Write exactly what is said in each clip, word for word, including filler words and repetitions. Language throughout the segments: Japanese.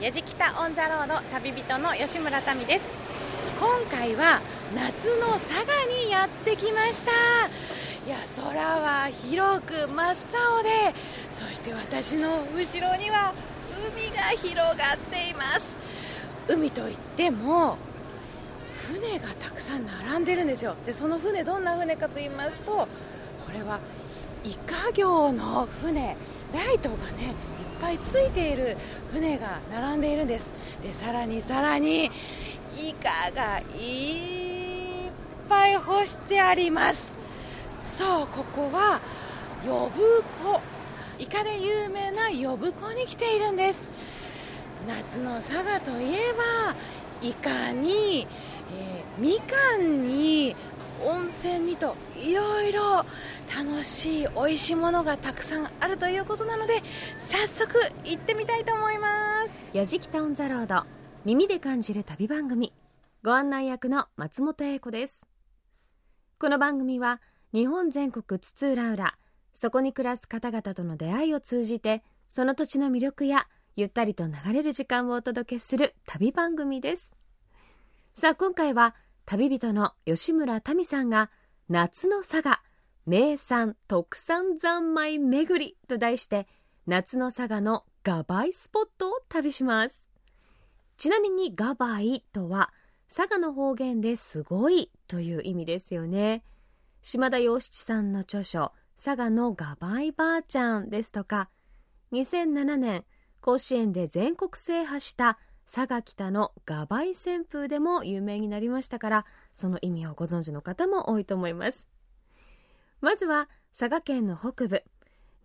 やじきたオンザロード旅人の吉村民です。今回は夏の佐賀にやってきました。いや、空は広く真っ青で、そして私の後ろには海が広がっています。海といっても船がたくさん並んでるんですよ。で、その船、どんな船かと言いますと、これはイカ漁の船、ライトがねいっぱいついている船が並んでいるんです。で、さらにさらにイカがいっぱい干してあります。そう、ここは呼子、イカで有名な呼子に来ているんです。夏の佐賀といえばイカに、えー、みかんに温泉にと、いろいろ楽しい美味しいものがたくさんあるということなので、早速行ってみたいと思います。やじきたオンザロード、耳で感じる旅番組、ご案内役の松本英子です。この番組は日本全国津々浦々、そこに暮らす方々との出会いを通じて、その土地の魅力やゆったりと流れる時間をお届けする旅番組です。さあ、今回は旅人の吉村民さんが夏の佐賀名産特産三昧巡りと題して、夏の佐賀のガバイスポットを旅します。ちなみにガバイとは佐賀の方言ですごいという意味ですよね。島田洋七さんの著書佐賀のガバイばあちゃんですとか、にせんななねん甲子園で全国制覇した佐賀北のガバイ旋風でも有名になりましたから、その意味をご存知の方も多いと思います。まずは佐賀県の北部、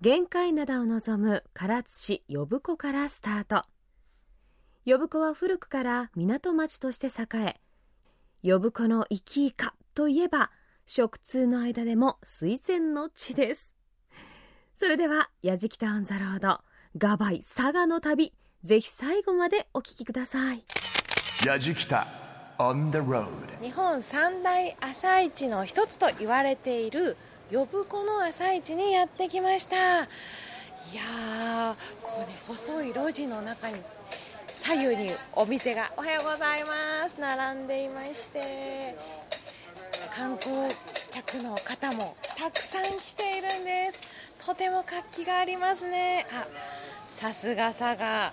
玄界灘を望む唐津市呼子からスタート。呼子は古くから港町として栄え、呼子の生きイカといえば食通の間でも垂涎の地です。それではやじきたオンザロードガバイ佐賀の旅、ぜひ最後までお聞きください。やじきた on the road。 日本三大朝市の一つと言われている呼子の朝市にやってきました。いやー、こうね、細い路地の中に左右にお店が、おはようございます並んでいまして、観光客の方もたくさん来ているんです。とても活気がありますね。あ、さすが佐賀、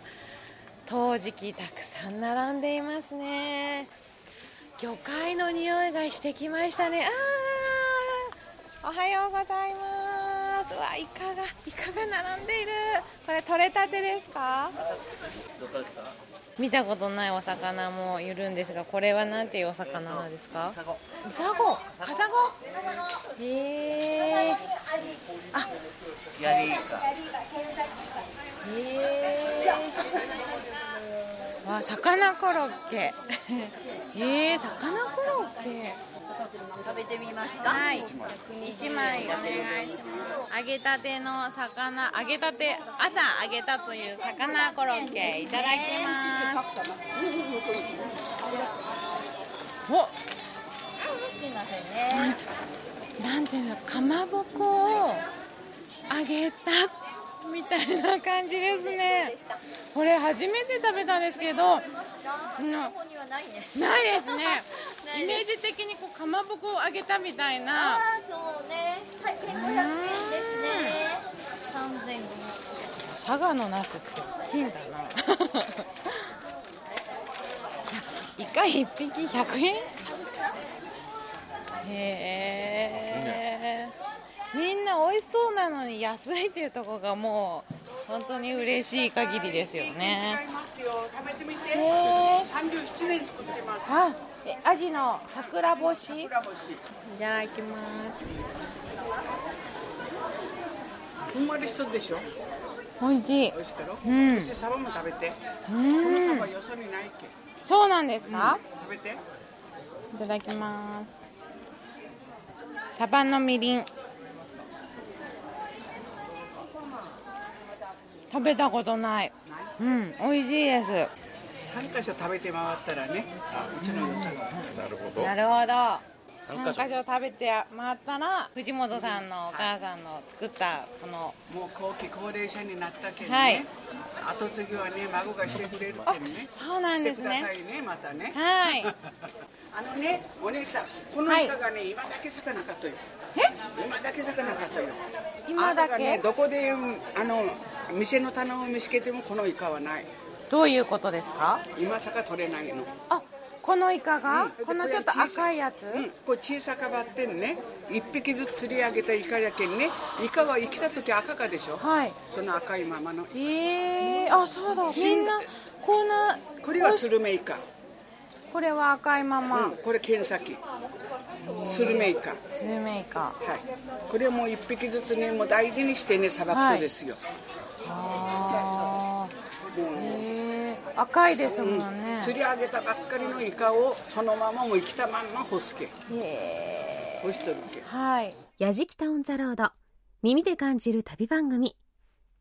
陶磁器たくさん並んでいますね。魚介の匂いがしてきましたね。あ、おはようございます。うわ、イカがイカが並んでいる。これ取れたてですか？見たことないお魚もいるんですが、これはなんていうお魚なんですか？サゴ、カサゴ。へー、あ、ヤリイカ。へー、わ、魚コロッケ。へー、魚コロッケ食べてみますか？はい、いちまいお願いします。揚げたての魚、揚げたて、朝揚げたという魚コロッケいただきます。お、な, なんていうの、かまぼこを揚げたみたいな感じですね。これ初めて食べたんですけど、ないですね。イメージ的にこうかまぼこを揚げたみたいな。あ、そうね。はい、せんごひゃくえんですね。さんぜんごひゃくえん。佐賀のナスって大きいんだな。イカ一匹ひゃくえん。へー。みんな美味しそうなのに安いっていうところがもう。本当に嬉しい限りですよね。食べてみて。さんじゅうななねん作ってます。あ、え、アジの桜干し。桜干し。いただきます。ふんわりしとるでしょ。おいしい。おいしいだろ。うん。うちサバも食べて。うん。このサバよそにないっけ。そうなんですか。うん、食べて。いただきます。サバのみりん。食べたことない。うん、美味しいです。三か所食べて回ったらね、あ、うちの良さが。なるほど。なるほど。さんかしょ食べて回ったら、藤本さんのお母さんの作ったこの、もう後期高齢者になったけどね、後継ぎはね、孫がしてくれるけどね、そうなんですね、してくださいね、またね。はい、あのね、お姉さん、この人がね、今だけ咲かなかったよ。今だけ咲かなかったよ。今だけどこであの店の棚を見つけてもこのイカはない。どういうことですか？今さか取れないの。あ、このイカが、うん、このちょっと赤いやつ、うん、これ小さかばってんね、いっぴきずつ釣り上げたイカやけんね、イカは生きた時赤かでしょ、はい、その赤いままのイカ。えー、あ、そうだ、みんなこんな、これはスルメイカ、これは赤いまま、うん、これ剣先スルメイカ、スルメイカ、はい、これもいっぴきずつね、もう大事にしてね、さばくとですよ、はい、あ赤いですもんね、うん、釣り上げたばっかりのイカをそのままもう生きたまんま干すけ、干しとるけ、はい。やじきたオンザロード、耳で感じる旅番組。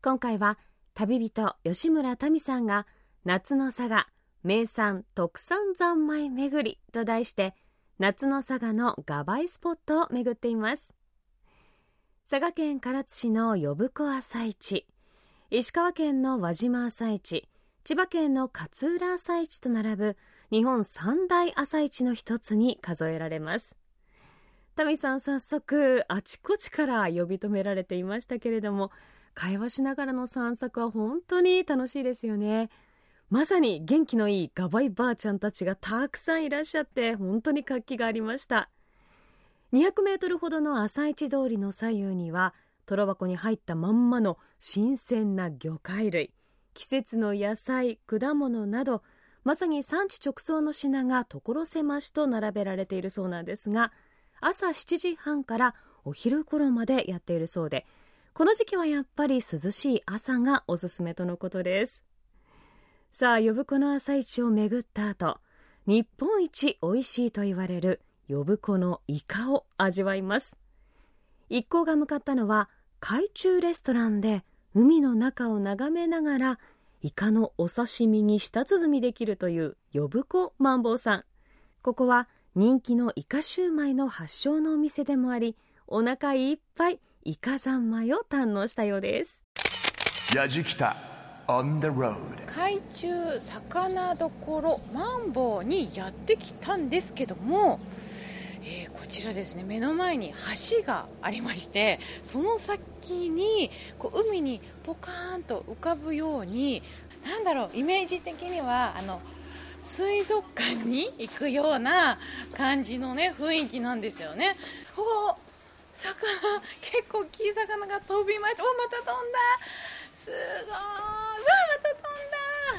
今回は旅人吉村民さんが夏の佐賀名産特産三昧巡りと題して夏の佐賀のガバイスポットを巡っています。佐賀県唐津市の呼子朝市、石川県の輪島朝市、千葉県の勝浦朝市と並ぶ日本三大朝市の一つに数えられます。民さん、早速あちこちから呼び止められていましたけれども、会話しながらの散策は本当に楽しいですよね。まさに元気のいいガバイばあちゃんたちがたくさんいらっしゃって、本当に活気がありました。にひゃくメートルほどの朝市通りの左右には、トロ箱に入ったまんまの新鮮な魚介類、季節の野菜、果物など、まさに産地直送の品が所狭しと並べられているそうなんですが、朝しちじはんからお昼頃までやっているそうで、この時期はやっぱり涼しい朝がおすすめとのことです。さあ、呼子の朝市を巡った後、日本一おいしいと言われる呼子のイカを味わいます。一行が向かったのは海中レストランで、海の中を眺めながらイカのお刺身に舌鼓できるという呼子まんぼうさん。ここは人気のイカシューマイの発祥のお店でもあり、お腹いっぱいイカ三昧を堪能したようです。やじきたOn the road、海中魚どころまんぼうにやってきたんですけども、えー、こちらですね、目の前に橋がありまして、その先にこう海にポカーンと浮かぶように、なんだろう、イメージ的にはあの水族館に行くような感じのね、雰囲気なんですよね。お、魚、結構大きい魚が飛びました。お、また飛んだ、すごーい、うわ、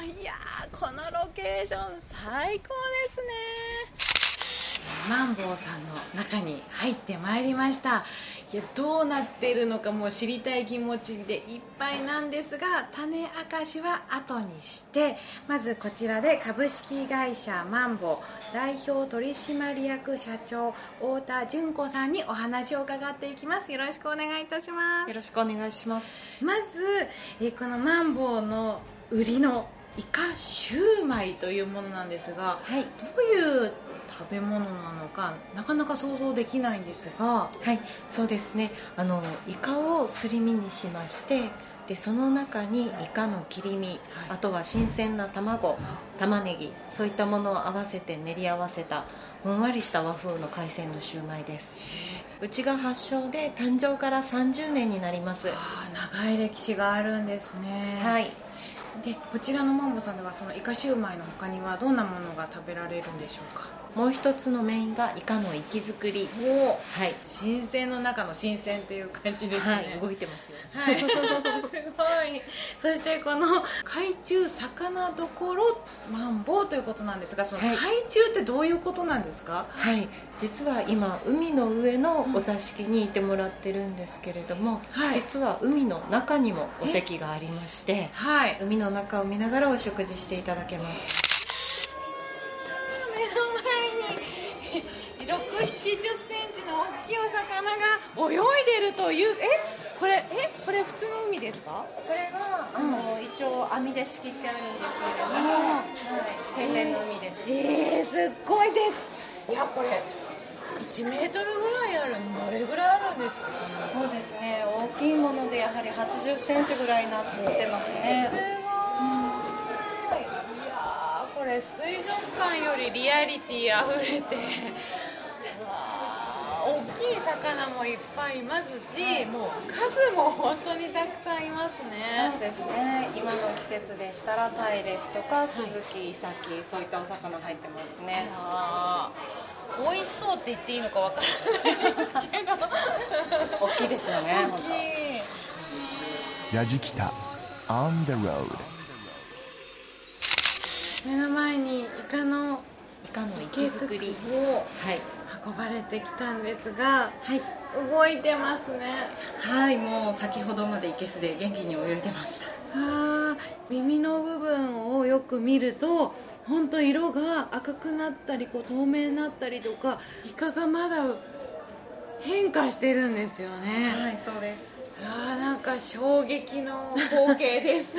また飛んだ、いやー、このロケーション最高ですね。マンボウさんの中に入ってまいりました。いや、どうなっているのかもう知りたい気持ちでいっぱいなんですが、種明かしは後にして、まずこちらで株式会社マンボウ代表取締役社長太田純子さんにお話を伺っていきます。よろしくお願いいたします。よろしくお願いします。まずえこのマンボウの売りのイカシューマイというものなんですが、はい、どういう食べ物なのかなかなか想像できないんですが、はい、そうですね、あのイカをすり身にしまして、でその中にイカの切り身、はい、あとは新鮮な卵、玉ねぎ、そういったものを合わせて練り合わせたふんわりした和風の海鮮のシューマイです。うちが発祥で誕生からさんじゅうねんになります。あ、長い歴史があるんですね。はい。でこちらのまんぼさんでは、そのイカシューマイの他にはどんなものが食べられるんでしょうか？もう一つのメインがイカの活き造り。お、はい、新鮮の中の新鮮っていう感じですね。はい、動いてますよ、はい、すごい。そしてこの海中魚どころマンボウということなんですが、その海中ってどういうことなんですか？はい、はい、実は今海の上のお座敷にいてもらってるんですけれども、はい、実は海の中にもお席がありまして、はい、海の中を見ながらお食事していただけます。ろくじゅう、ななじゅっセンチの大きいお魚が泳いでるという、え、これ、え、これ普通の海ですか？これはあの、うん、一応網で仕切ってあるんですけれども、はい、天然の海です。えー、すっごいです。いや、これいちメートルぐらいあるの、どれぐらいあるんですか？そうですね、大きいものでやはりはちじゅっセンチぐらいになってますね。すごい、うん、いやー、これ水族館よりリアリティあふれて大きい魚もいっぱいいますし、はい、もう数も本当にたくさんいますね。そうですね、今の季節でしたらタイですとかスズキ、イサキ、そういったお魚入ってますね。美味しそうって言っていいのかわからないけど大きいですよね。大きい。やじきた on the road。 目の前にイカの池作りを運ばれてきたんですが、はい、動いてますね。はい、もう先ほどまで生けすで元気に泳いでました。あ、耳の部分をよく見ると本当色が赤くなったりこう透明になったりとか、イカがまだ変化してるんですよね。はい、そうです。あ、なんか衝撃の光景です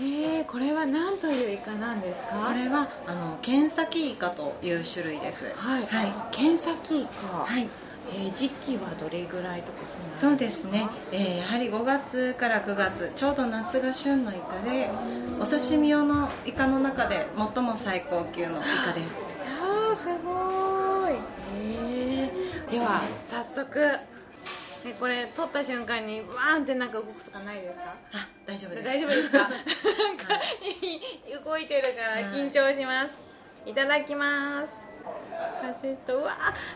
えー、これは何というイカなんですか？これはあのケンサキイカという種類です。はい、はい、ケンサキイカ。はい、えー、時期はどれぐらいとかそうなんですか？そうですね、えー、やはりごがつからくがつ、ちょうど夏が旬のイカで、お刺身用のイカの中で最も最高級のイカです。あー、すごい。えー、では早速。でこれ取った瞬間にバーンってなんか動くとかないですか？あ、大丈夫です。大丈夫ですか？なんか動いてるから緊張します。いただきます。カシッと。うわ、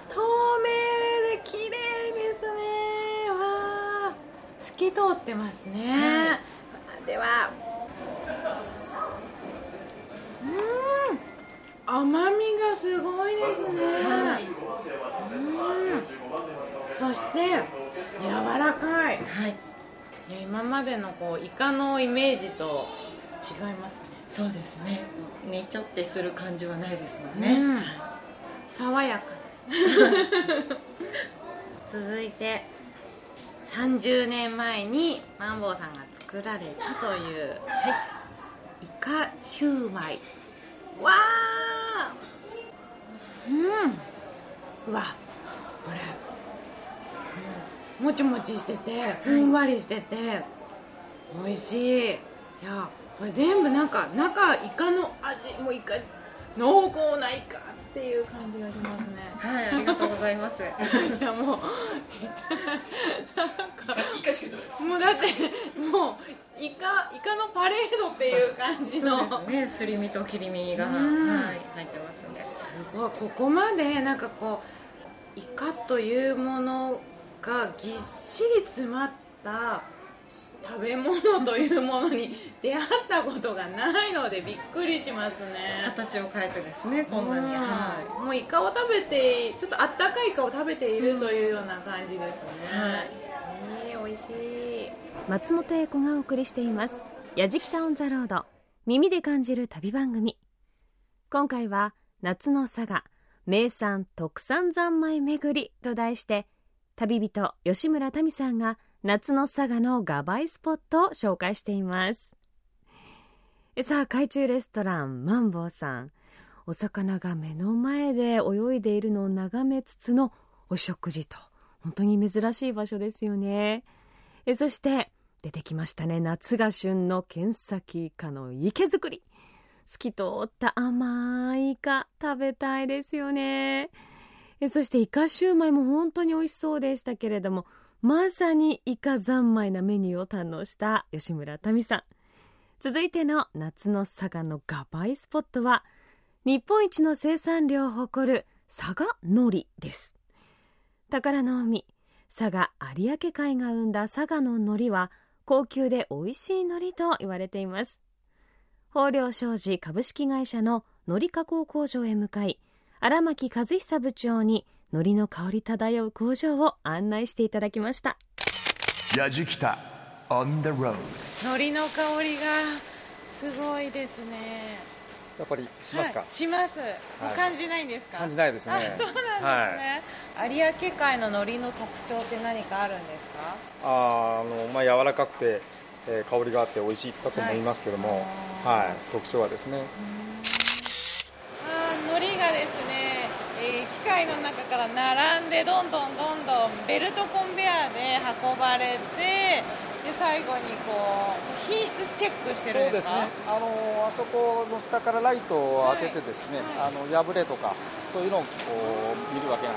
透明で綺麗ですね。わ、透き通ってますね、はい、ではうーん、甘みがすごいですね、はい、うん、そして柔らかい。はい、いや、今までのこうイカのイメージと違いますね。そうですね。ねちょってする感じはないですもんね。うん、爽やかです。続いてさんじゅうねんまえにマンボウさんが作られたという、はい、イカシューマイ。わあ。うん。うわ、これ。もちもちしてて、ふんわりしてて、美味しい。いや、これ全部なんか中イカの味もイカ、濃厚なイカっていう感じがしますね。はい、ありがとうございます。いやもうなんかイカしか食べない。もうだってもうイカイカのパレードっていう感じの。そうですね。すり身と切り身が、はい、入ってますね。すごい、ここまでなんかこうイカというものがぎっしり詰まった食べ物というものに出会ったことがないのでびっくりしますね。形を変えてですね、こんなに、はい、もうイカを食べて、ちょっとあったかいイカを食べているというような感じですね、うん、はい、ね、美味しい。松本英子がお送りしていますやじきたオンザロード、耳で感じる旅番組。今回は夏の佐賀名産特産三昧巡りと題して、旅人吉村民さんが夏の佐賀のガバイスポットを紹介しています。さあ、海中レストランマンボウさん、お魚が目の前で泳いでいるのを眺めつつのお食事と、本当に珍しい場所ですよね。そして出てきましたね、夏が旬のケンサキイカの池作り。透き通った甘いイカ食べたいですよね。そしてイカシューマイも本当に美味しそうでしたけれども、まさにイカ三昧なメニューを堪能した吉村民さん。続いての夏の佐賀のガバイスポットは、日本一の生産量を誇る佐賀海苔です。宝の海、佐賀有明海が生んだ佐賀の海苔は高級で美味しい海苔と言われています。豊漁商事株式会社の海苔加工工場へ向かい、荒牧和久部長に海苔の香り漂う工場を案内していただきました。やじきた on the road。 海苔の香りがすごいですね。やっぱりしますか？はい、します、はい、感じないんですか？感じないですね。あ、そうなんですね、はい、有明海の海苔の特徴って何かあるんですか？あ、あの、まあ、柔らかくて、えー、香りがあって美味しいかと思いますけども、はいはい、特徴はですね、海苔がですね、えー、界の中から並んでどんどんどんどんベルトコンベアで運ばれて、で最後にこう品質チェックしてるんですか？そうですね、あのあそこの下からライトを当ててですね、はいはい、あの破れとかそういうのをこう見るわけなん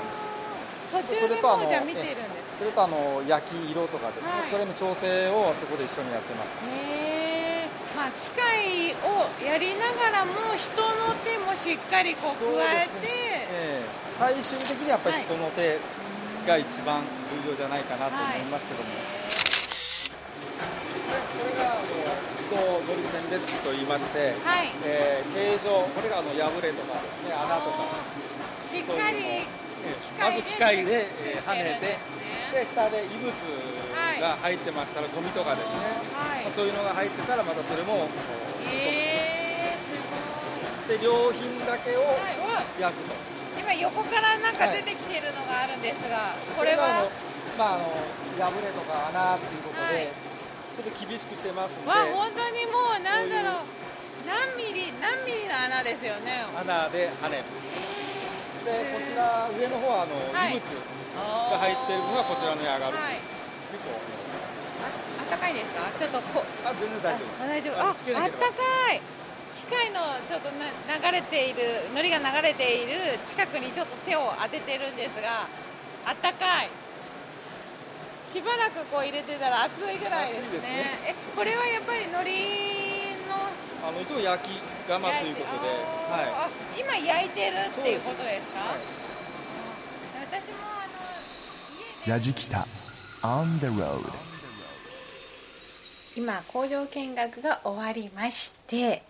ですよ。途中でもじゃあ見てるんですね。それとあの焼き色とかですね、はい、それの調整をあそこで一緒にやってます。へー、まあ、機械をやりながらも人の手もしっかりこう加えて、そうですね、えー、最終的にやっぱり人の手が一番重要じゃないかなと思いますけども、はいはい、これがあの自動のり選別機といいまして、はい、えー、形状、これがあの破れとかですね、穴とかしっかりまず機械で跳ねて、で下で異物が入ってましたら、ゴミとかですね、はい、そういうのが入ってたらまたそれも落とす、えー、すごい。で良品だけを焼くと、はい、今横からなんか出てきてるのがあるんですが、はい、これはまああの破れとか穴っていうことで、はい、ちょっと厳しくしてますんで、わ本当にもうなんだろう、何ミリ何ミリの穴ですよね。穴で跳ねる。でこちら上の方はあの異物が入っているのがこちらに上がる。結構あったかいですか？ちょっとこあ全然大丈夫。大丈夫。ああったかい。機械のちょっとな流れているのりが流れている近くにちょっと手を当ててるんですが、あったかい。しばらくこう入れてたら熱いぐらいですね。熱いですね。えこれはやっぱりのりのあの一応焼き釜ということで、はい、今焼いてるっていうことですか？私もあのやじきた on the road、 今工場見学が終わりまして、え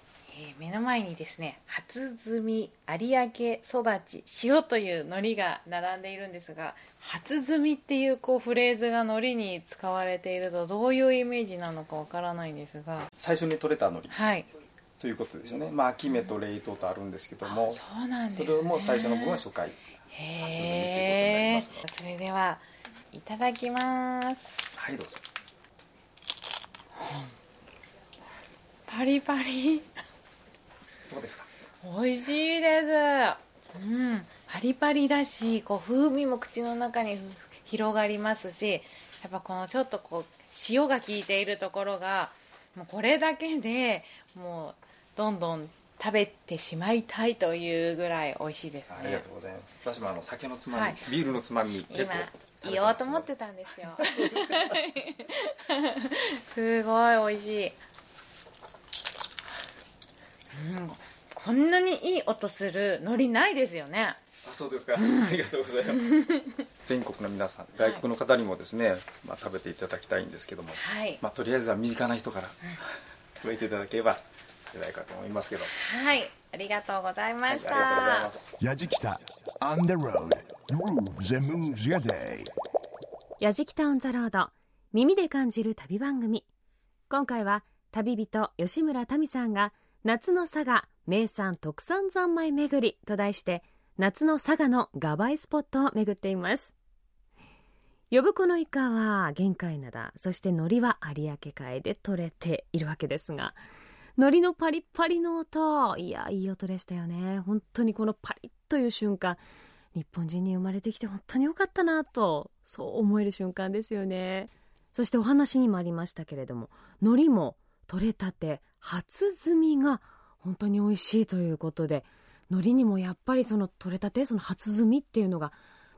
ー、目の前にですね、初摘み有明育ち塩という海苔が並んでいるんですが、初摘みっていうこうフレーズが海苔に使われているとどういうイメージなのかわからないんですが、最初に取れた海苔、はい、ということですよね。まあ秋芽と冷凍とあるんですけども、そうなんですね。それも最初の部分は初回初摘みということになりますので、それではいただきます。はい、どうぞ。パリパリ。どうですか。美味しいです。うん、パリパリだし、こう風味も口の中に広がりますし、やっぱこのちょっとこう塩が効いているところが、もうこれだけでもう。どんどん食べてしまいたいというぐらい美味しいですね。ありがとうございます。私もあの酒のつまみ、はい、ビールのつまみ結構今言おうと思ってたんですよ。すごい美味しい、うん。こんなにいい音する海苔ないですよね。あ、そうですか。うん、ありがとうございます。全国の皆さん、外国の方にもですね、はい、まあ食べていただきたいんですけども、はい、まあとりあえずは身近な人から、うん、食べていただければ。ないかと思いますけど。はい、ありがとうございました。やじきた on the road moves and moves your day。やじきた on the road、耳で感じる旅番組。今回は旅人吉村民さんが夏の佐賀名産特産三昧巡りと題して夏の佐賀のガバイスポットを巡っています。呼子のイカは玄界灘、そして海苔は有明海で取れているわけですが。海苔のパリッパリの音、いやいい音でしたよね。本当にこのパリッという瞬間、日本人に生まれてきて本当に良かったなと、そう思える瞬間ですよね。そしてお話にもありましたけれども、海苔も取れたて初摘みが本当に美味しいということで、海苔にもやっぱりその取れたて、その初摘みっていうのが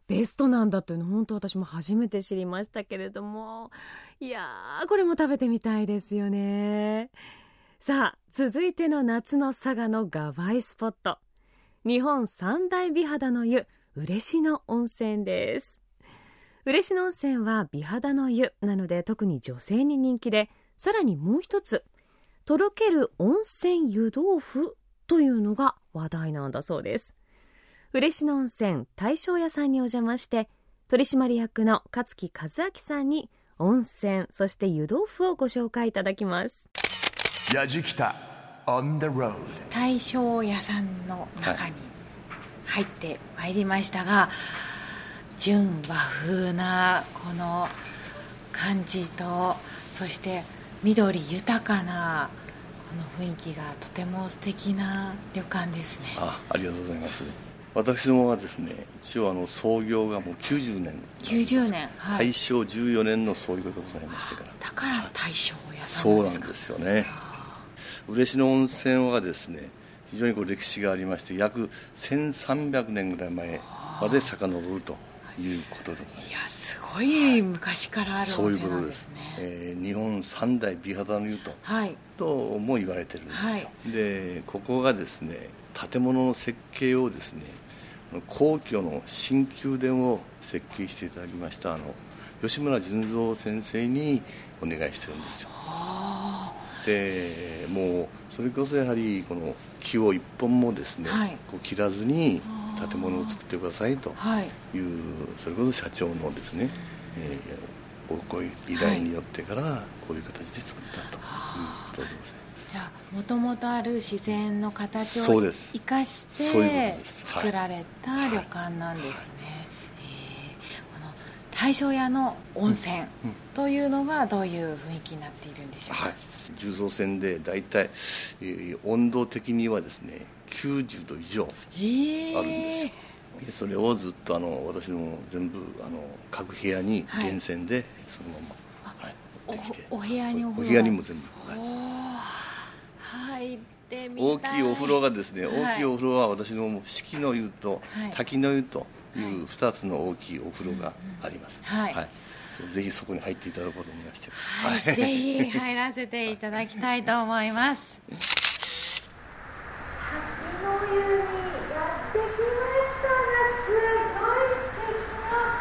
ベストなんだというのを本当私も初めて知りましたけれども、いやーこれも食べてみたいですよね。さあ続いての夏の佐賀のガバイスポット、日本三大美肌の湯嬉野温泉です。嬉野温泉は美肌の湯なので特に女性に人気で、さらにもう一つとろける温泉湯豆腐というのが話題なんだそうです。嬉野温泉大正屋さんにお邪魔して、取締役の勝木和明さんに温泉、そして湯豆腐をご紹介いただきます。やじきた on the road、 大正屋さんの中に入ってまいりましたが、はい、純和風なこの感じと、そして緑豊かなこの雰囲気がとても素敵な旅館ですね。 あ, ありがとうございます。私どもはですね、一応あの創業がもうきゅうじゅうねん、きゅうじゅうねん、はい、大正じゅうよねんの創業でございましたから、だから大正屋さんなんですか。そうなんですよね。嬉野温泉はですね、非常にこう歴史がありまして、約せんさんびゃくねんぐらい前まで遡るということでございます。いや、すごい昔からある温泉なんですね。そういうことです。えー、日本三大美肌の湯と、はい、とも言われてるんですよ、はい、でここがですね、建物の設計をですね、皇居の新宮殿を設計していただきましたあの吉村純三先生にお願いしてるんですよ。でもうそれこそやはりこの木を一本もですね、はい、こう切らずに建物を作ってくださいという、はい、それこそ社長のですね、えー、お声依頼によってからこういう形で作ったということでございます。じゃあもともとある自然の形を生かして作られた旅館なんですね。この大正屋の温泉というのはどういう雰囲気になっているんでしょうか。はい、重曹泉でだいたい温度的にはですねきゅうじゅうど以上あるんですよ。えー、それをずっとあの私も全部あの各部屋に源泉でそのまま、はいはい、できて お, お部屋にお風呂お部屋にも全部、はい入ってみたい。大きいお風呂がですね、はい、大きいお風呂は私の四季の湯と滝の湯というふたつの大きいお風呂があります、はいはいはい、ぜひそこに入っていただこうと思いまして、はいはい、ぜひ入らせていただきたいと思います滝の湯にやってきましたが、すごい素敵な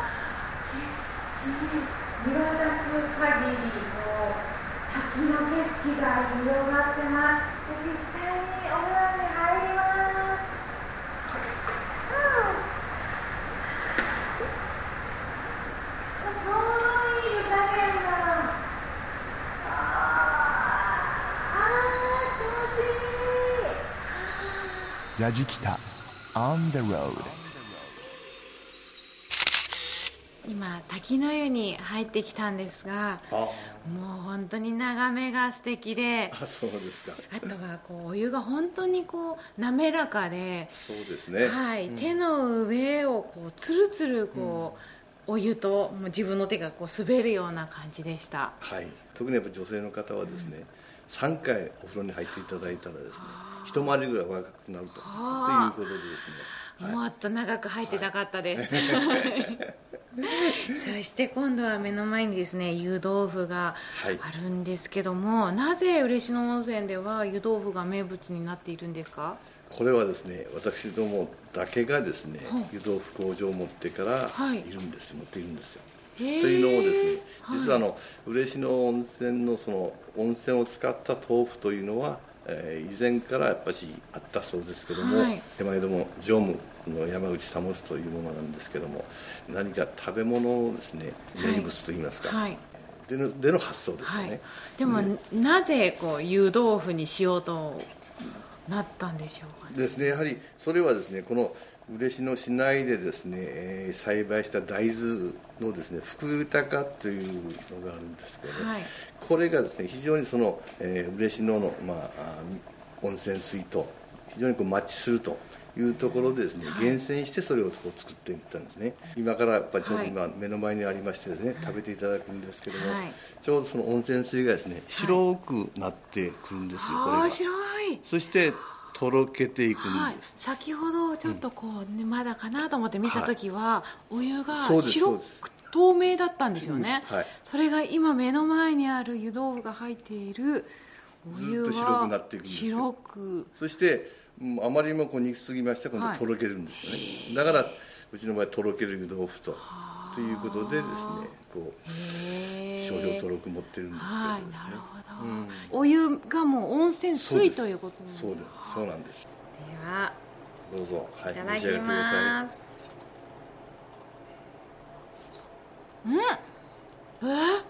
景色、見渡す限りの滝の景色が広がってます。ラジキタ On the road。 今滝の湯に入ってきたんですが、もう本当に眺めが素敵で、あ、そうですか。あとはこうお湯が本当にこう滑らかで、そうですね、はい、うん、手の上をこうつるつるこう、うん、お湯ともう自分の手がこう滑るような感じでした、はい、特にやっぱ女性の方はですね、うん、さんかいお風呂に入っていただいたらですね、一回りぐらい若くなると、ということでですね、はい、もっと長く入ってたかったです、はい、そして今度は目の前にですね湯豆腐があるんですけども、はい、なぜ嬉野温泉では湯豆腐が名物になっているんですか。これはですね、私どもだけがですね、はい、湯豆腐工場を持ってからいるんですよ、はい、持っているんですよ。というのをですね、実はあの、はい、嬉野温泉のその温泉を使った豆腐というのは、えー、以前からやっぱりあったそうですけども、はい、手前ども常務の山口保というものなんですけども、何か食べ物をですね、名物といいますか、はいはい、での、での発想ですよね、はい、でも、ね、なぜこう湯豆腐にしようとなったんでしょうかね。ですね、やはりそれはですね、この嬉野市内でですね、えー、栽培した大豆のですね福豊かというのがあるんですけどね、はい、これがですね非常にその、えー、嬉野の、まあ、温泉水と非常にこうマッチするというところでですね、はい、厳選してそれをこう作っていったんですね。今からやっぱりちょうど今目の前にありましてですね、はい、食べていただくんですけども、はい、ちょうどその温泉水がですね白くなってくるんですよ、はい、これが白い。そしてとろけていくんです、はい、先ほどちょっとこう、ね、うん、まだかなと思って見たときは、はい、お湯が白く透明だったんですよね。 そ, す、はい、それが今目の前にある湯豆腐が入っているお湯はずっと白くなっていくんですよ。白く、そしてあまりにもこう煮すぎましたら今度とろけるんですよね、はい、だからうちの場合とろける湯豆腐とということでですね、こう少量とろく持ってるんですけどですね、はい、なるほど、うん、お湯がもう温泉水ということなんですね。そうです、そうなんです。ではどうぞ、はい、いただきます。うん、えー、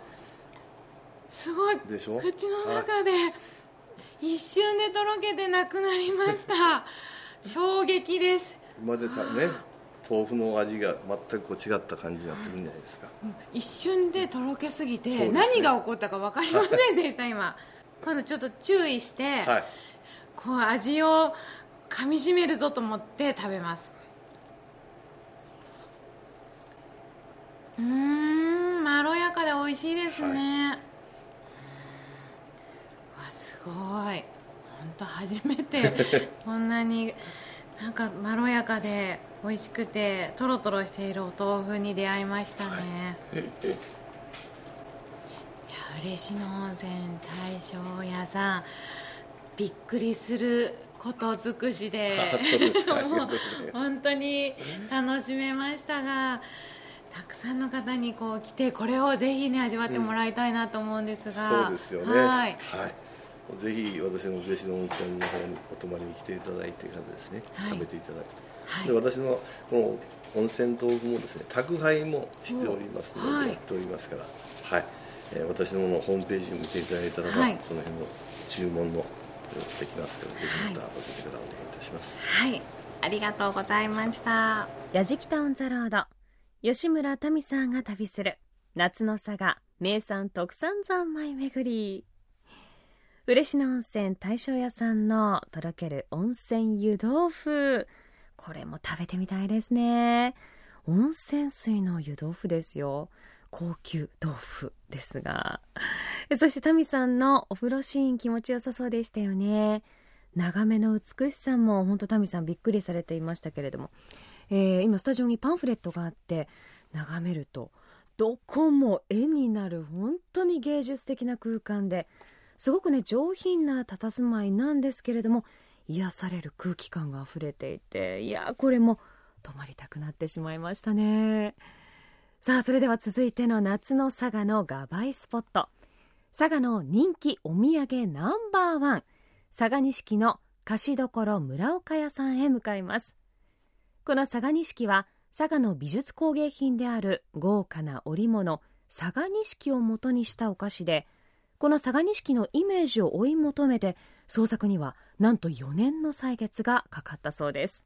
すごいでしょ、口の中で一瞬でとろけてなくなりました衝撃です。今でたね、豆腐の味が全く違った感じになってるんじゃないですか、うん、一瞬でとろけすぎて、ね、何が起こったか分かりませんでした今今度ちょっと注意して、はい、こう味を噛みしめるぞと思って食べます。うーん、まろやかで美味しいですね、はい、うわすごい、本当初めてこんなになんかまろやかで美味しくてトロトロしているお豆腐に出会いましたね、はい、いや嬉野温泉大正屋さん、びっくりすること尽くしでもう本当に楽しめましたが、たくさんの方にこう来てこれをぜひね味わってもらいたいなと思うんですが、うん、そうですよね、はい、はい、ぜひ私の嬉野温泉の方にお泊まりに来ていただいてからですね、はい、食べていただくと、はい、で私のこの温泉豆腐もですね宅配もしておりますので、はい、やっておりますから、はい、えー、私のものホームページを見ていただいたらば、はい、その辺の注文のできますから、ぜひまたお越しください、お願いいたします。はい、ありがとうございました。やじきたオンザロード、吉村民さんが旅する夏の佐賀名産特産三昧巡り。嬉野温泉大正屋さんのとろける温泉湯豆腐、これも食べてみたいですね。温泉水の湯豆腐ですよ。高級豆腐ですが、そしてタミさんのお風呂シーン気持ちよさそうでしたよね。眺めの美しさも本当タミさんびっくりされていましたけれども、えー、今スタジオにパンフレットがあって眺めるとどこも絵になる本当に芸術的な空間ですごくね上品な佇まいなんですけれども、癒される空気感があふれていて、いやこれも泊まりたくなってしまいましたね。さあそれでは続いての夏の佐賀のガバイスポット、佐賀の人気お土産ナンバーワン、佐賀錦の菓子どころ村岡屋さんへ向かいます。この佐賀錦は佐賀の美術工芸品である豪華な織物佐賀錦を元にしたお菓子で、この佐賀錦のイメージを追い求めて創作にはなんとよねんの歳月がかかったそうです。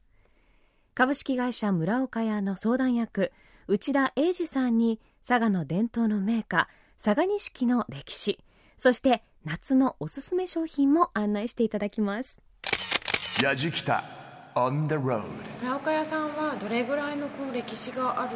株式会社村岡屋の相談役内田英二さんに佐賀の伝統の銘菓佐賀錦の歴史、そして夏のおすすめ商品も案内していただきます。やじきた on the road、 村岡屋さんはどれぐらいのこう歴史がある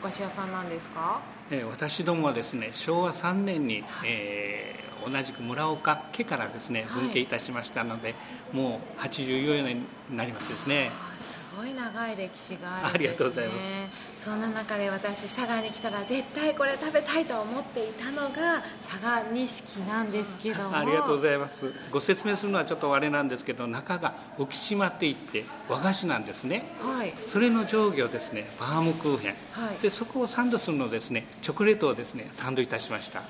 お菓子屋さんなんですか？えー、私どもはですねしょうわさんねんに、はい、えー、同じく村岡家からですね分家いたしましたので、はい、もうはちじゅうよねんになりますですね。すごい長い歴史があるんですね。ありがとうございます。そんな中で私佐賀に来たら絶対これ食べたいと思っていたのが佐賀錦なんですけども、ありがとうございます。ご説明するのはちょっとあれなんですけど、中が沖島っていって和菓子なんですね、はい、それの上下をですねバームクーヘン、はい、でそこをサンドするのをですねチョコレートをですねサンドいたしました。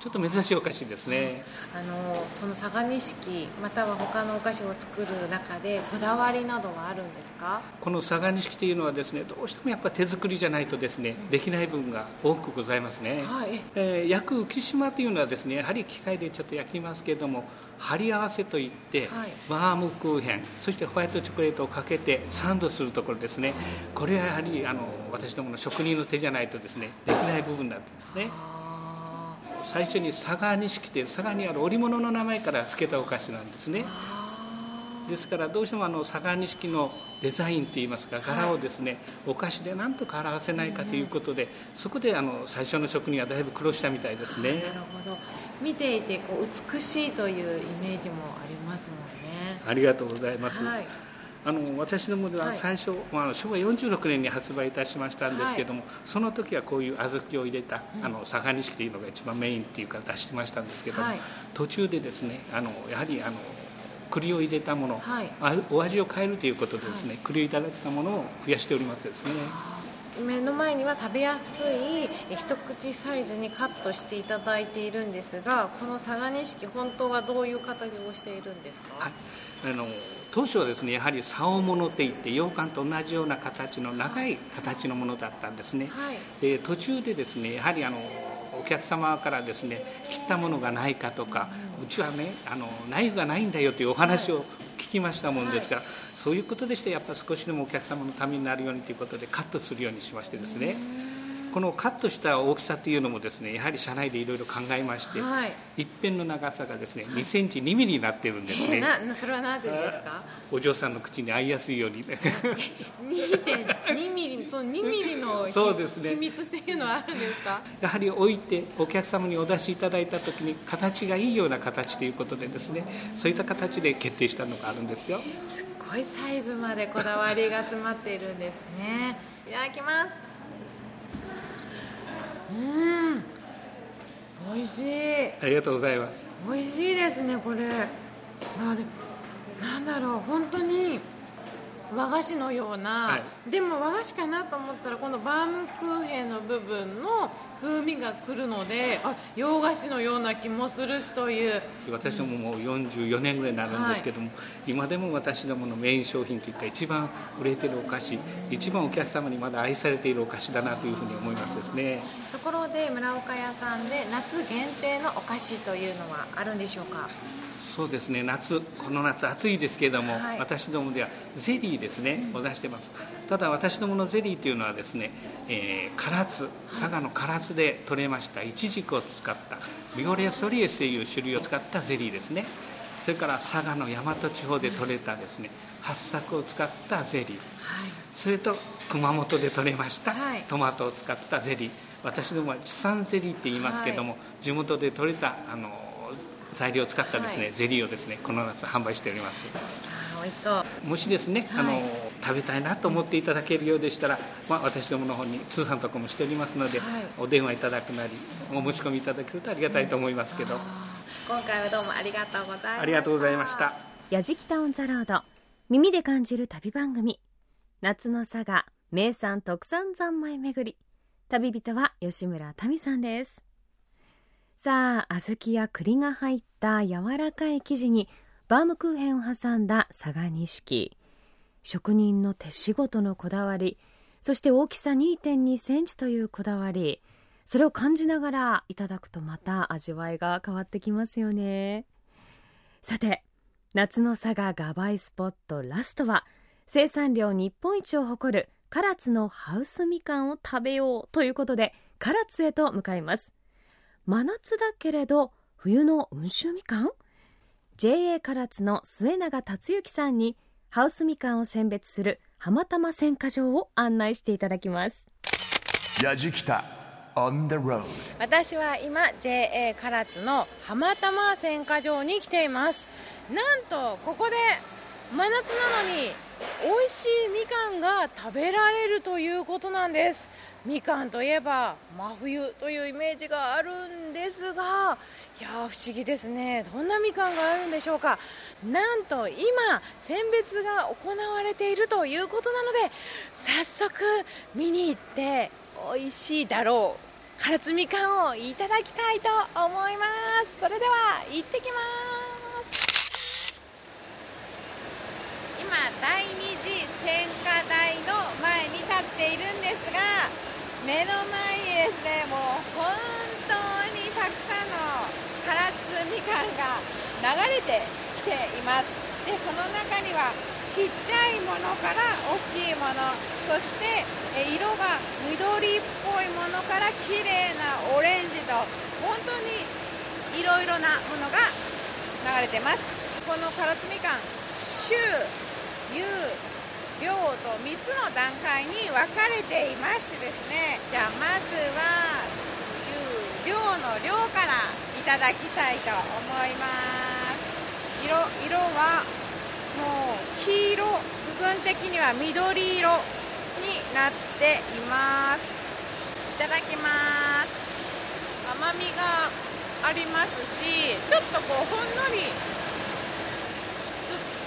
ちょっと珍しいお菓子ですね、うん、あのその佐賀錦または他のお菓子を作る中でこだわりなどはあるんですか？この佐賀錦というのはですね、どうしてもやっぱ手作りじゃないとですね、うん、できない分が多くございますね、はい、えー、焼く浮島というのはですね、やはり機械でちょっと焼きますけれども、貼り合わせといって、はい、バームクーヘンそしてホワイトチョコレートをかけてサンドするところですね。これはやはりあの私どもの職人の手じゃないとですねできない部分なんですね。最初に佐賀錦って佐賀にある織物の名前から付けたお菓子なんですね。ですからどうしてもあの佐賀錦のデザインといいますか柄をですね、はい、お菓子でなんとか表せないかということで、そこであの最初の職人はだいぶ苦労したみたいですね。なるほど、見ていてこう美しいというイメージもありますもんね。ありがとうございます、はい、あの私どもでは最初、はい、まあ、しょうわよんじゅうろくねんに発売いたしましたんですけども、はい、その時はこういう小豆を入れたあの佐賀錦というのが一番メインというか出してましたんですけども、はい、途中でですねあのやはりあの栗を入れたもの、はい、お味を変えるということでですね、はい、栗をいただいたものを増やしておりますですね。目の前には食べやすい一口サイズにカットしていただいているんですが、この佐賀錦本当はどういう形をしているんですか？はい、あの当初はですねやはり竿物といって羊羹と同じような形の長い形のものだったんですね、はい、で途中でですねやはりあのお客様からですね切ったものがないかとか、うん、うちはねあのナイフがないんだよというお話を聞きましたもんですから、はいはい、そういうことでしてやっぱ少しでもお客様のためになるようにということでカットするようにしましてですね、このカットした大きさというのもですね、やはり社内でいろいろ考えまして、はい、一辺の長さがですね、にセンチにミリになっているんですね。えなそれは何でですか？お嬢さんの口に合いやすいように。にてんにミリ、そのにミリの秘密っていうのはあるんですか？やはり置いてお客様にお出しいただいたときに形がいいような形ということでですね、そういった形で決定したのがあるんですよ。すごい細部までこだわりが詰まっているんですね。いただきます。うん、美味しい。ありがとうございます。美味しいですね、これ。あ、でなんだろう、本当に和菓子のような、はい、でも和菓子かなと思ったらこのバームクーヘンの部分の風味が来るので、あ、洋菓子のような気もするしという。私どももうよんじゅうよねんぐらいになるんですけども、はい、今でも私どものメイン商品というか一番売れてるお菓子、一番お客様にまだ愛されているお菓子だなというふうに思いますですね。ところで村岡屋さんで夏限定のお菓子というのはあるんでしょうか？そうですね、夏、この夏暑いですけれども、はい、私どもではゼリーですね、うん、を出してます。ただ私どものゼリーというのはですね、えー、唐津、佐賀の唐津で取れましたイチジクを使ったビオレソリエスという種類を使ったゼリーですね。それから佐賀の大和地方で取れたですね、八朔を使ったゼリー、はい、それと熊本で取れましたトマトを使ったゼリー、私どもは地産ゼリーって言いますけども、はい、地元で取れたあの材料を使ったですね、はい、ゼリーをですね、この夏販売しております。あ、美味しそう。もしですね、はい、あの食べたいなと思っていただけるようでしたら、まあ、私どもの方に通販とかもしておりますので、はい、お電話いただくなりお申し込みいただけるとありがたいと思いますけど、うん、今回はどうもありがとうございました。ありがとうございました。やじきたオンザロード、耳で感じる旅番組、夏の佐賀名産特産三昧巡り、旅人は吉村民さんです。さあ、小豆や栗が入った柔らかい生地にバームクーヘンを挟んだ佐賀錦、職人の手仕事のこだわり、そして大きさ にてんにセンチというこだわり、それを感じながらいただくとまた味わいが変わってきますよね。さて、夏の佐賀がばいスポットラストは、生産量日本一を誇る唐津のハウスみかんを食べようということで唐津へと向かいます。真夏だけれど冬の温州みかん、 ジェーエー 唐津の末永達之さんにハウスみかんを選別する浜玉選果場を案内していただきます。やじきたOn the road。 私は今 ジェーエー 唐津の浜玉選果場に来ています。なんとここで真夏なのに美味しいみかんが食べられるということなんです。みかんといえば真冬というイメージがあるんですが、いやー、不思議ですね。どんなみかんがあるんでしょうか。なんと今選別が行われているということなので、早速見に行って美味しいだろう唐津みかんをいただきたいと思います。それでは行ってきます。今第二次選果台の前に立っているんですが、目の前にですね、もう本当にたくさんの唐津みかんが流れてきています。で、その中にはちっちゃいものから大きいもの、そして色が緑っぽいものから綺麗なオレンジと、本当にいろいろなものが流れてます。この唐津みかん、種、有、量とみっつの段階に分かれていましてですね、じゃあまずは有、量の量からいただきたいと思います。色、色はもう黄色、部分的には緑色になっています。いただきます。甘みがありますし、ちょっとこうほんのり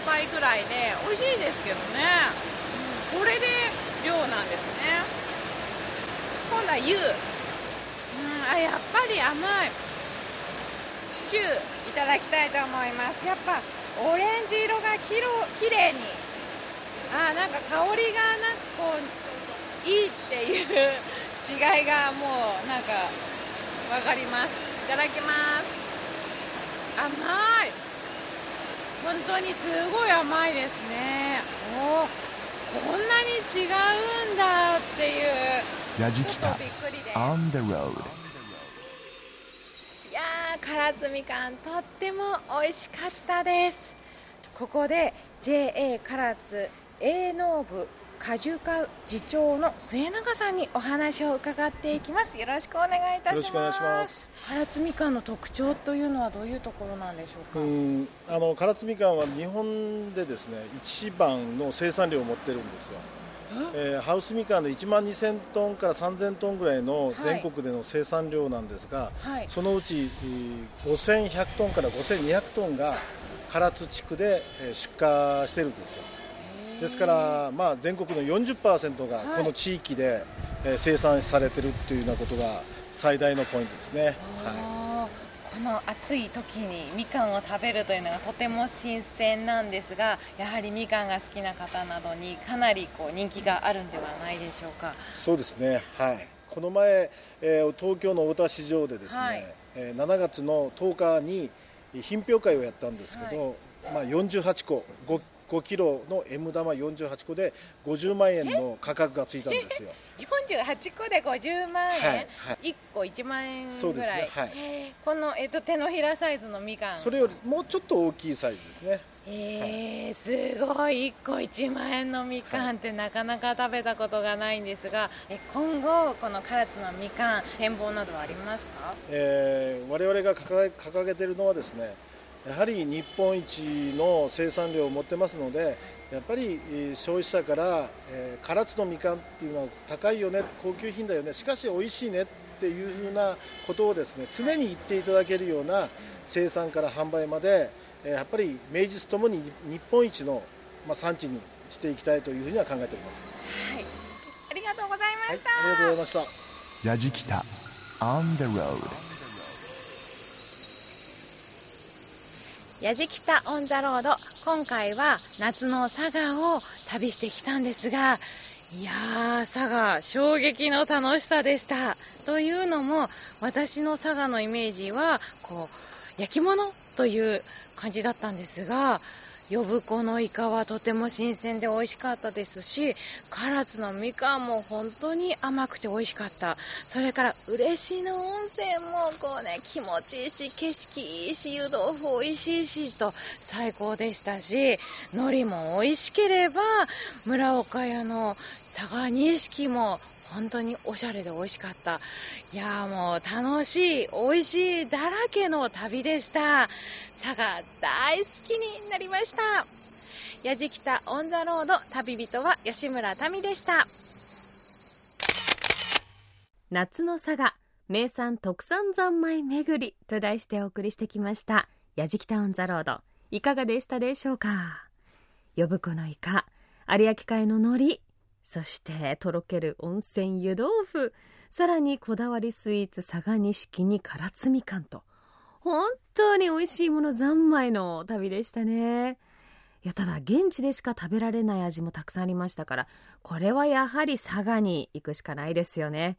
酸っぱいくらいで美味しいですけどね、うん、これで量なんですね。今度はゆう、うん、あ、やっぱり甘いシューいただきたいと思います。やっぱオレンジ色がきれいに、あー、なんか香りがなんかこういいっていう違いがもうなんかわかります。いただきます。甘い、本当にすごい甘いですね。お、こんなに違うんだっていうラジキタ On the road。 いやー、唐津みかんとっても美味しかったです。ここで ジェーエー 唐津営農部果樹課次長の末永さんにお話を伺っていきます。よろしくお願いいたします。よろしくお願いします。唐津みかんの特徴というのはどういうところなんでしょうか。うん、あの唐津みかんは日本でですね一番の生産量を持ってるんですよ。えー、ハウスみかんでいちまんにせんトンからさんぜんトンぐらいの全国での生産量なんですが、はいはい、そのうちごせんひゃくトンからごせんにひゃくトンが唐津地区で出荷してるんですよ。ですから、まあ、全国の よんじゅっパーセント がこの地域で生産されてるっていうようなことが最大のポイントですね。はい、この暑い時にみかんを食べるというのがとても新鮮なんですが、やはりみかんが好きな方などにかなりこう人気があるんではないでしょうか。そうですね、はい、この前、えー、東京の大田市場でですね、はい、えー、しちがつのとおかに品評会をやったんですけど、はい、まあ、よんじゅうはちこごキロの M 玉よんじゅうはちこでごじゅうまんえんの価格がついたんですよ。よんじゅうはちこでごじゅうまんえん、はいはい、いっこいちまんえんぐらい。そうですね、はい、この、えっと、手のひらサイズのみかん、それよりもうちょっと大きいサイズですね。えーはい、すごいいっこいちまんえんのみかんってなかなか食べたことがないんですが、はい、今後この唐津のみかん展望などはありますか。えー、我々が掲げているのはですね、やはり日本一の生産量を持ってますので、やっぱり消費者から、えー、唐津のみかんっていうのは高いよね、高級品だよね、しかし美味しいねっていうふうなことをですね常に言っていただけるような生産から販売まで、えー、やっぱり名実ともに日本一の、まあ、産地にしていきたいというふうには考えております。はい、ありがとうございました。はい、ありがとうございました。やじきた On the road。やじきたオンザロード、今回は夏の佐賀を旅してきたんですが、いやー、佐賀衝撃の楽しさでした。というのも、私の佐賀のイメージはこう焼き物という感じだったんですが、呼子のイカはとても新鮮で美味しかったですし、唐津のみかんも本当に甘くて美味しかった。それから嬉野温泉もこう、ね、気持ちいいし、景色いいし、湯豆腐美味しいしと最高でしたし、海苔も美味しければ村岡屋の佐賀錦も本当におしゃれで美味しかった。いやー、もう楽しい、美味しいだらけの旅でした。佐賀大好きになりました。やじきたオンザロード、旅人は吉村民でした。夏の佐賀名産特産三昧巡りと題してお送りしてきましたやじきたオンザロード、いかがでしたでしょうか。呼子のイカ、有明海の海苔、そしてとろける温泉湯豆腐、さらにこだわりスイーツ佐賀錦に唐津みかんと、本当に美味しいもの三昧の旅でしたね。いや、ただ現地でしか食べられない味もたくさんありましたから、これはやはり佐賀に行くしかないですよね。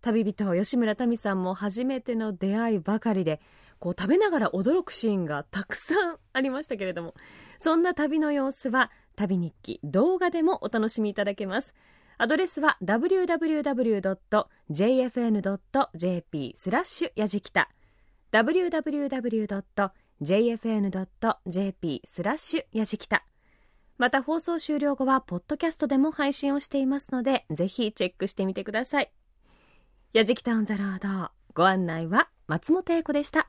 旅人吉村民さんも初めての出会いばかりで、こう食べながら驚くシーンがたくさんありましたけれども、そんな旅の様子は旅日記動画でもお楽しみいただけます。アドレスは ダブリューダブリューダブリュードットジェイエフエヌドットジェーピー スラッシュやじきた、ダブリューダブリューダブリュードットジェイエフエヌドットジェーピー スラッシュやじきた。また放送終了後はポッドキャストでも配信をしていますので、ぜひチェックしてみてください。やじきたオンザロード、ご案内は松本英子でした。